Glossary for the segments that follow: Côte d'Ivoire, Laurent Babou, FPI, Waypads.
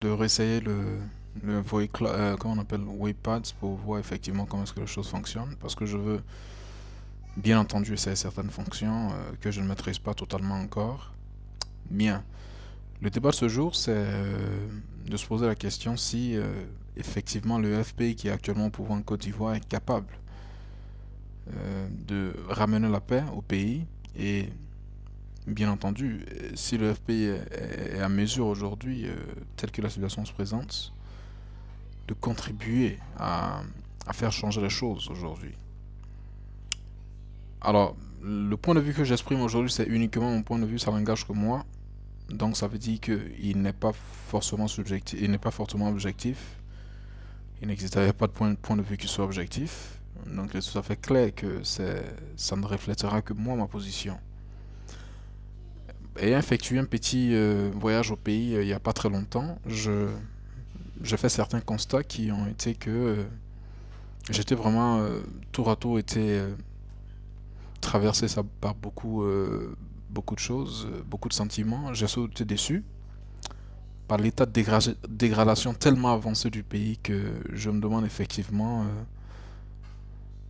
de réessayer le comment on appelle, Waypads, pour voir effectivement comment est-ce que les choses fonctionnent, parce que je veux bien entendu essayer certaines fonctions que je ne maîtrise pas totalement encore. Bien, le débat de ce jour, c'est de se poser la question si effectivement le FPI qui est actuellement au pouvoir en Côte d'Ivoire est capable de ramener la paix au pays, et bien entendu, si le FPI est à mesure aujourd'hui, telle que la situation se présente, de contribuer à faire changer les choses aujourd'hui. Alors, le point de vue que j'exprime aujourd'hui, c'est uniquement mon point de vue, ça n'engage que moi. Donc ça veut dire qu'il n'est pas forcément subjectif, il n'est pas forcément objectif. Il n'existerait pas de point de vue qui soit objectif. Donc il est tout à fait clair que ça ne reflètera que moi, ma position. Ayant effectué un petit voyage au pays il n'y a pas très longtemps, j'ai fait certains constats qui ont été que j'étais vraiment tour à tour été traversé ça par beaucoup de choses, beaucoup de sentiments. J'ai surtout été déçu par l'état de dégradation tellement avancé du pays que je me demande effectivement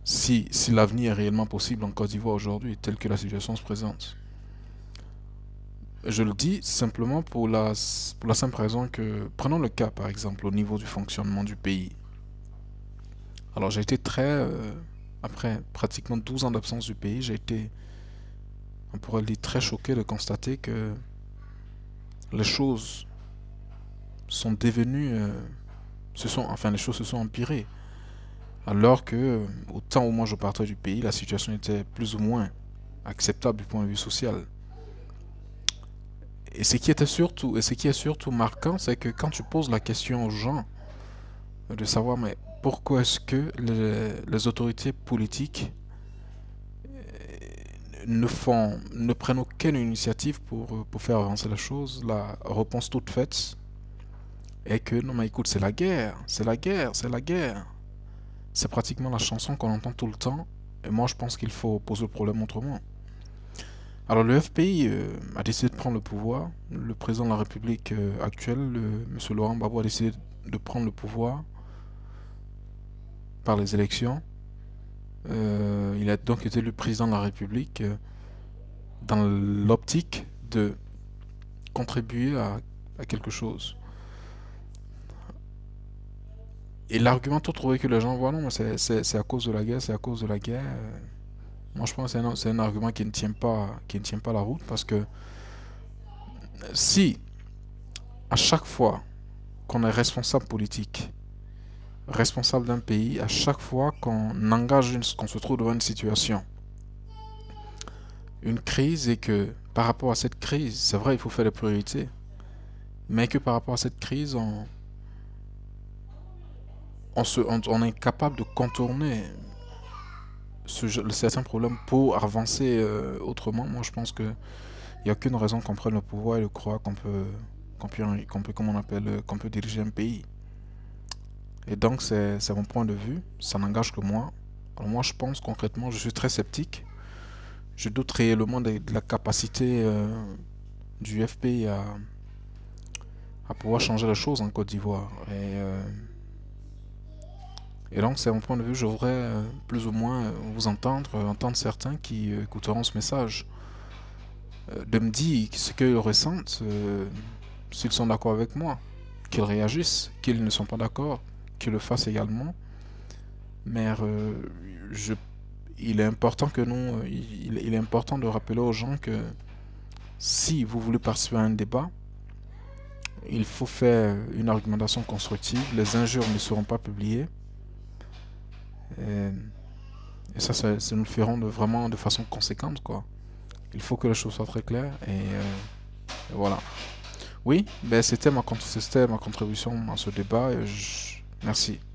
si l'avenir est réellement possible en Côte d'Ivoire aujourd'hui, telle que la situation se présente. Je le dis simplement pour la simple raison que, prenons le cas par exemple au niveau du fonctionnement du pays. Alors j'ai été après pratiquement 12 ans d'absence du pays, j'ai été, on pourrait le dire, très choqué de constater que les choses sont devenues, les choses se sont empirées. Alors que, au temps où moi je partais du pays, la situation était plus ou moins acceptable du point de vue social. Et ce qui est surtout marquant, c'est que quand tu poses la question aux gens de savoir mais pourquoi est-ce que les autorités politiques ne prennent aucune initiative pour faire avancer les choses, la réponse toute faite est que non mais écoute, c'est la guerre. C'est pratiquement la chanson qu'on entend tout le temps, et moi je pense qu'il faut poser le problème autrement. Alors le FPI a décidé de prendre le pouvoir. Le président de la République actuelle, M. Laurent Babou, a décidé de prendre le pouvoir par les élections. Il a donc été élu président de la République dans l'optique de contribuer à quelque chose. Et l'argument tout trouvé que les gens voient, non, mais c'est à cause de la guerre, Moi, je pense que c'est un argument qui ne tient pas la route, parce que si à chaque fois qu'on est responsable politique, responsable d'un pays, à chaque fois qu'on se trouve devant une situation, une crise, et que par rapport à cette crise, c'est vrai, il faut faire des priorités, mais que par rapport à cette crise, on est incapable de contourner certains problèmes pour avancer autrement. Moi je pense que il n'y a aucune raison qu'on prenne le pouvoir et de croire qu'on peut diriger un pays. Et donc c'est mon point de vue, ça n'engage que moi. Alors moi je pense concrètement, je suis très sceptique. Je doute réellement de la capacité du FPI à pouvoir changer les choses en Côte d'Ivoire. Et donc c'est mon point de vue, je voudrais plus ou moins vous entendre certains qui écouteront ce message, de me dire ce qu'ils ressentent, s'ils sont d'accord avec moi, qu'ils réagissent, qu'ils ne sont pas d'accord, qu'ils le fassent également. Mais il est important de rappeler aux gens que si vous voulez participer à un débat, il faut faire une argumentation constructive, les injures ne seront pas publiées. Et ça nous le ferons vraiment de façon conséquente, quoi. Il faut que les choses soient très claires, et voilà. Oui, c'était ma contribution à ce débat. Merci.